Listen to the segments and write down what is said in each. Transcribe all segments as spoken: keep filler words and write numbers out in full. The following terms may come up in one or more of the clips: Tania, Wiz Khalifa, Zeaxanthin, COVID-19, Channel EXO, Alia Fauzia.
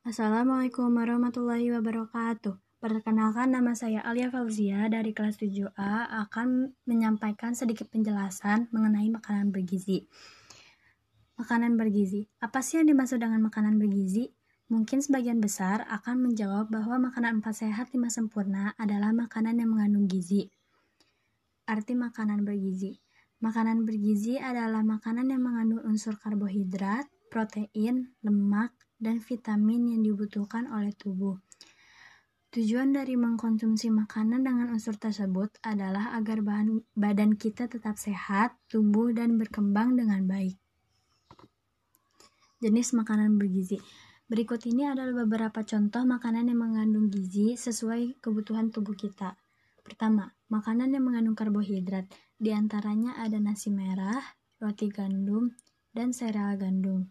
Assalamualaikum warahmatullahi wabarakatuh. Perkenalkan, nama saya Alia Fauzia dari kelas tujuh A akan menyampaikan sedikit penjelasan mengenai makanan bergizi. Makanan bergizi. Apa sih yang dimaksud dengan makanan bergizi? Mungkin sebagian besar akan menjawab bahwa makanan empat sehat lima sempurna adalah makanan yang mengandung gizi. Arti makanan bergizi. Makanan bergizi adalah makanan yang mengandung unsur karbohidrat, protein, lemak, dan vitamin yang dibutuhkan oleh tubuh. Tujuan dari mengkonsumsi makanan dengan unsur tersebut adalah agar bahan, badan kita tetap sehat, tumbuh, dan berkembang dengan baik. Jenis makanan bergizi. Berikut ini adalah beberapa contoh makanan yang mengandung gizi sesuai kebutuhan tubuh kita. Pertama, makanan yang mengandung karbohidrat. Di antaranya ada nasi merah, roti gandum, dan sereal gandum.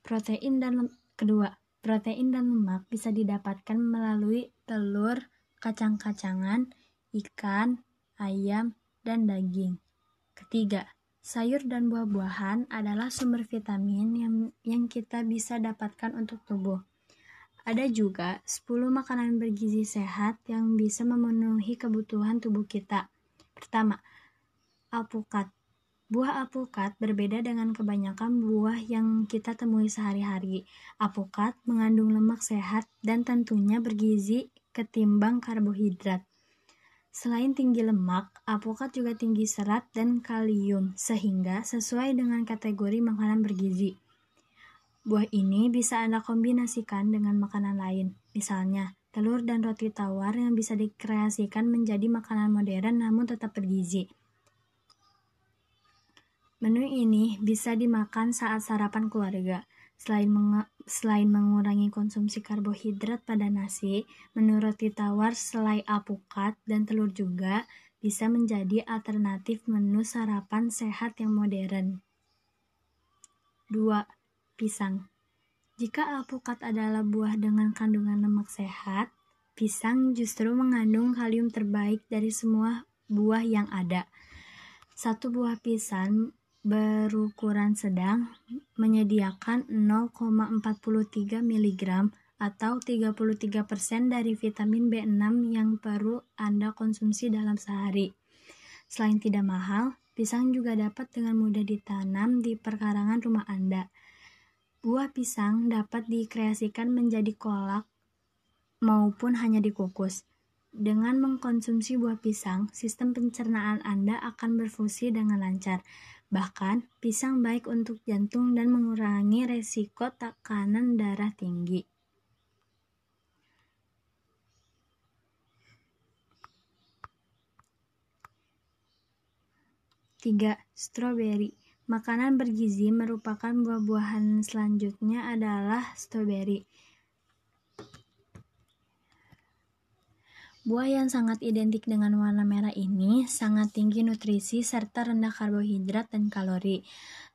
Protein dan kedua, Protein dan lemak bisa didapatkan melalui telur, kacang-kacangan, ikan, ayam, dan daging. Ketiga, sayur dan buah-buahan adalah sumber vitamin yang, yang kita bisa dapatkan untuk tubuh. Ada juga sepuluh makanan bergizi sehat yang bisa memenuhi kebutuhan tubuh kita. Pertama, alpukat. Buah alpukat berbeda dengan kebanyakan buah yang kita temui sehari-hari. Alpukat mengandung lemak sehat dan tentunya bergizi ketimbang karbohidrat. Selain tinggi lemak, alpukat juga tinggi serat dan kalium, sehingga sesuai dengan kategori makanan bergizi. Buah ini bisa Anda kombinasikan dengan makanan lain, misalnya telur dan roti tawar yang bisa dikreasikan menjadi makanan modern namun tetap bergizi. Menu ini bisa dimakan saat sarapan keluarga. Selain, menge- selain mengurangi konsumsi karbohidrat pada nasi, menu roti tawar selai alpukat dan telur juga bisa menjadi alternatif menu sarapan sehat yang modern. Dua. Pisang. Jika alpukat adalah buah dengan kandungan lemak sehat, pisang justru mengandung kalium terbaik dari semua buah yang ada. Satu buah pisang berukuran sedang menyediakan nol koma empat tiga miligram atau tiga puluh tiga persen dari vitamin B enam yang perlu Anda konsumsi dalam sehari. Selain tidak mahal, pisang juga dapat dengan mudah ditanam di perkarangan rumah Anda. Buah pisang dapat dikreasikan menjadi kolak maupun hanya dikukus. Dengan mengkonsumsi buah pisang, sistem pencernaan Anda akan berfungsi dengan lancar. Bahkan, pisang baik untuk jantung dan mengurangi resiko tekanan darah tinggi. tiga. Stroberi. Makanan bergizi merupakan buah-buahan, selanjutnya adalah stroberi. Buah yang sangat identik dengan warna merah ini sangat tinggi nutrisi serta rendah karbohidrat dan kalori.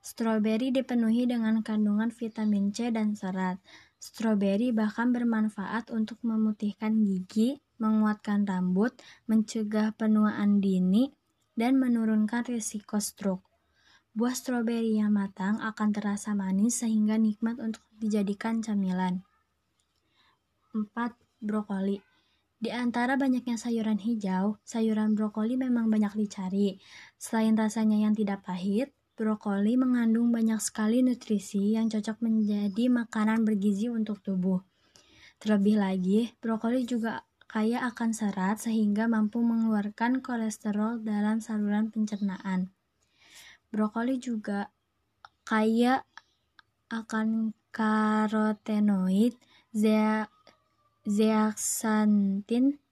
Stroberi dipenuhi dengan kandungan vitamin C dan serat. Stroberi bahkan bermanfaat untuk memutihkan gigi, menguatkan rambut, mencegah penuaan dini, dan menurunkan risiko stroke. Buah stroberi yang matang akan terasa manis sehingga nikmat untuk dijadikan camilan. empat. Brokoli. Di antara banyaknya sayuran hijau, sayuran brokoli memang banyak dicari. Selain rasanya yang tidak pahit, brokoli mengandung banyak sekali nutrisi yang cocok menjadi makanan bergizi untuk tubuh. Terlebih lagi, brokoli juga kaya akan serat sehingga mampu mengeluarkan kolesterol dalam saluran pencernaan. Brokoli juga kaya akan karotenoid, zea Zeaxanthin,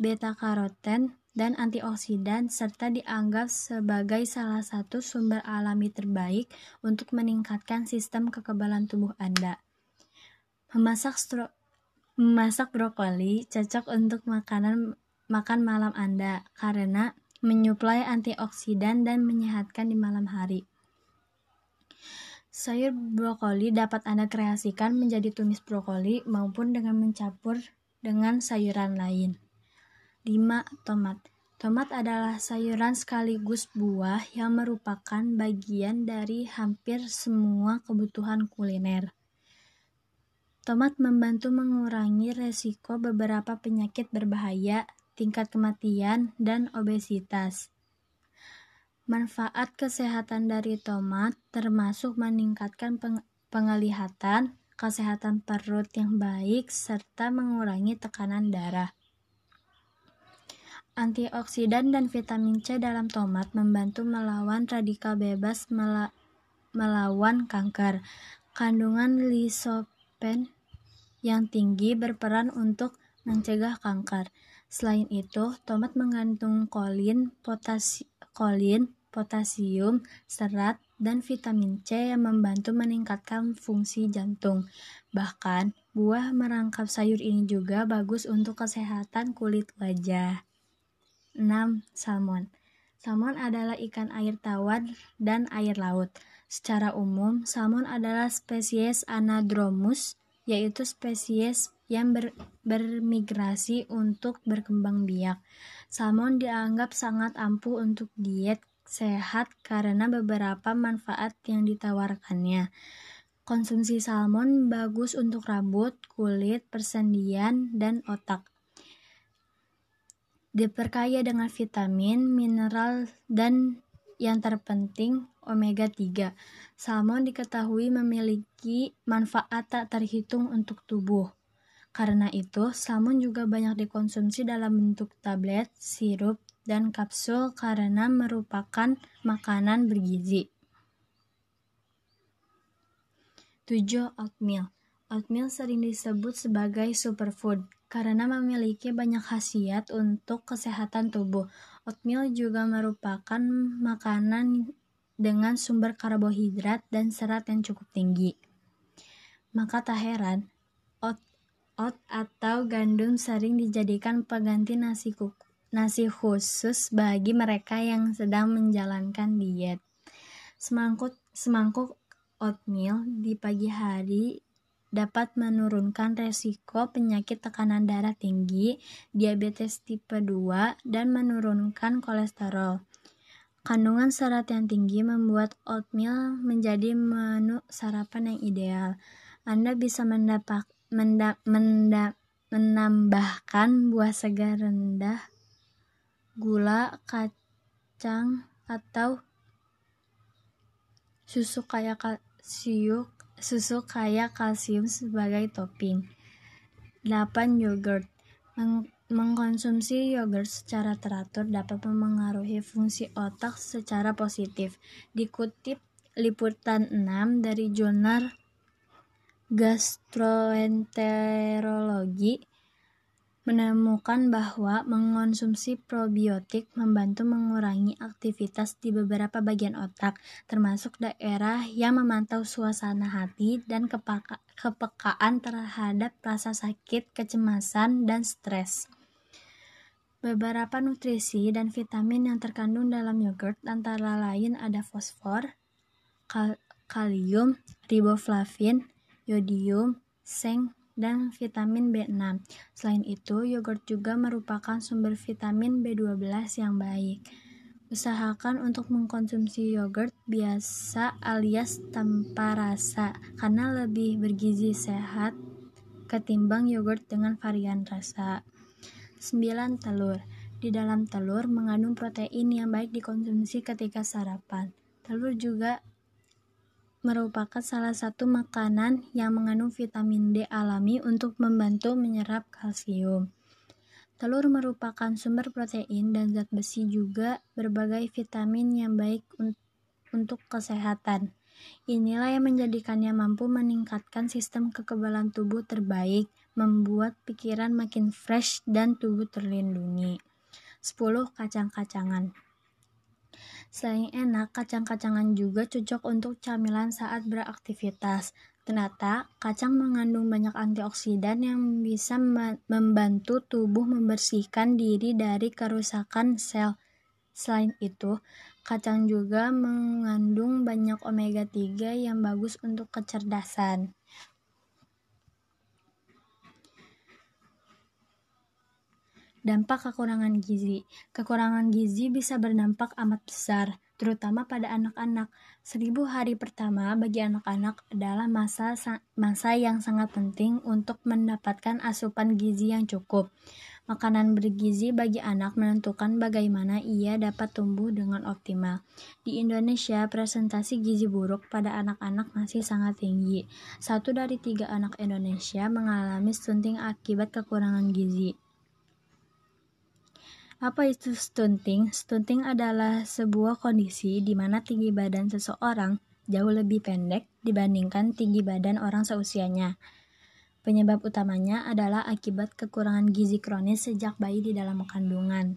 beta-karoten, dan antioksidan serta dianggap sebagai salah satu sumber alami terbaik untuk meningkatkan sistem kekebalan tubuh Anda. Memasak, stro- memasak brokoli cocok untuk makanan makan malam Anda karena menyuplai antioksidan dan menyehatkan di malam hari. Sayur brokoli dapat Anda kreasikan menjadi tumis brokoli maupun dengan mencampur dengan sayuran lain. lima. Tomat. Tomat adalah sayuran sekaligus buah yang merupakan bagian dari hampir semua kebutuhan kuliner. Tomat membantu mengurangi resiko beberapa penyakit berbahaya, tingkat kematian, dan obesitas. Manfaat kesehatan dari tomat termasuk meningkatkan peng- penglihatan, kesehatan perut yang baik, serta mengurangi tekanan darah. Antioksidan dan vitamin C dalam tomat membantu melawan radikal bebas mela- melawan kanker. Kandungan lisopen yang tinggi berperan untuk mencegah kanker. Selain itu, tomat mengandung kolin, potasi- kolin, potasium, serat, dan vitamin C yang membantu meningkatkan fungsi jantung. Bahkan, buah merangkap sayur ini juga bagus untuk kesehatan kulit wajah. enam. Salmon. Salmon adalah ikan air tawar dan air laut. Secara umum, salmon adalah spesies anadromous, yaitu spesies yang ber- bermigrasi untuk berkembang biak. Salmon dianggap sangat ampuh untuk diet sehat karena beberapa manfaat yang ditawarkannya. Konsumsi salmon bagus untuk rambut, kulit, persendian, dan otak. Diperkaya dengan vitamin, mineral, dan yang terpenting omega tiga. Salmon diketahui memiliki manfaat tak terhitung untuk tubuh. Karena itu, salmon juga banyak dikonsumsi dalam bentuk tablet, sirup, dan kapsul karena merupakan makanan bergizi. tujuh. Oatmeal. Oatmeal sering disebut sebagai superfood karena memiliki banyak khasiat untuk kesehatan tubuh. Oatmeal juga merupakan makanan dengan sumber karbohidrat dan serat yang cukup tinggi. Maka tak heran, oat, oat atau gandum sering dijadikan pengganti nasi, kuku, nasi khusus bagi mereka yang sedang menjalankan diet. Semangkuk, semangkuk oatmeal di pagi hari dapat menurunkan resiko penyakit tekanan darah tinggi, diabetes tipe dua, dan menurunkan kolesterol. Kandungan serat yang tinggi membuat oatmeal menjadi menu sarapan yang ideal. Anda bisa mendapat, menda, menda, menambahkan buah segar rendah, gula, kacang, atau susu kaya kalsium Susu kaya kalsium sebagai topping. delapan. Yogurt. Meng- mengkonsumsi yogurt secara teratur dapat memengaruhi fungsi otak secara positif. Dikutip liputan enam dari jurnal gastroenterologi menemukan bahwa mengonsumsi probiotik membantu mengurangi aktivitas di beberapa bagian otak, termasuk daerah yang memantau suasana hati dan kepeka- kepekaan terhadap rasa sakit, kecemasan, dan stres. Beberapa nutrisi dan vitamin yang terkandung dalam yogurt antara lain ada fosfor, kal- kalium, riboflavin, yodium, zinc, dan vitamin B enam. Selain itu, yogurt juga merupakan sumber vitamin B dua belas yang baik. Usahakan untuk mengkonsumsi yogurt biasa alias tanpa rasa, karena lebih bergizi sehat ketimbang yogurt dengan varian rasa. sembilan. Telur. Di dalam telur mengandung protein yang baik dikonsumsi ketika sarapan. Telur juga merupakan salah satu makanan yang mengandung vitamin D alami untuk membantu menyerap kalsium. Telur merupakan sumber protein dan zat besi juga berbagai vitamin yang baik un- untuk kesehatan. Inilah yang menjadikannya mampu meningkatkan sistem kekebalan tubuh terbaik, membuat pikiran makin fresh dan tubuh terlindungi. sepuluh. Kacang-kacangan. Selain enak, kacang-kacangan juga cocok untuk camilan saat beraktivitas. Ternyata, kacang mengandung banyak antioksidan yang bisa membantu tubuh membersihkan diri dari kerusakan sel. Selain itu, kacang juga mengandung banyak omega tiga yang bagus untuk kecerdasan. Dampak kekurangan gizi. Kekurangan gizi bisa berdampak amat besar, terutama pada anak-anak. Seribu hari pertama bagi anak-anak adalah masa masa yang sangat penting untuk mendapatkan asupan gizi yang cukup. Makanan bergizi bagi anak menentukan bagaimana ia dapat tumbuh dengan optimal. Di Indonesia, presentasi gizi buruk pada anak-anak masih sangat tinggi. Satu dari tiga anak Indonesia mengalami stunting akibat kekurangan gizi. Apa itu stunting? Stunting adalah sebuah kondisi di mana tinggi badan seseorang jauh lebih pendek dibandingkan tinggi badan orang seusianya. Penyebab utamanya adalah akibat kekurangan gizi kronis sejak bayi di dalam kandungan.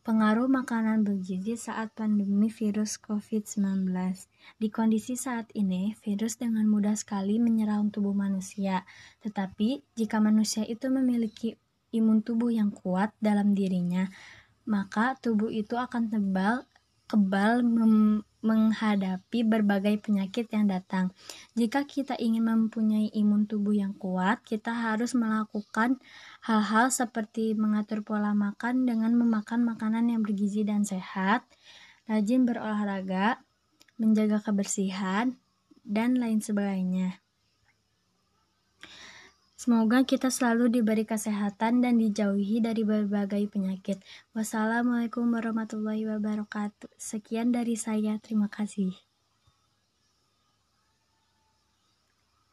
Pengaruh makanan bergizi saat pandemi virus covid sembilan belas. Di kondisi saat ini, virus dengan mudah sekali menyerang tubuh manusia. Tetapi, jika manusia itu memiliki imun tubuh yang kuat dalam dirinya, maka tubuh itu akan tebal, kebal mem- menghadapi berbagai penyakit yang datang. Jika kita ingin mempunyai imun tubuh yang kuat, kita harus melakukan hal-hal seperti mengatur pola makan dengan memakan makanan yang bergizi dan sehat, rajin berolahraga, menjaga kebersihan, dan lain sebagainya. Semoga kita selalu diberi kesehatan dan dijauhi dari berbagai penyakit. Wassalamualaikum warahmatullahi wabarakatuh. Sekian dari saya, terima kasih.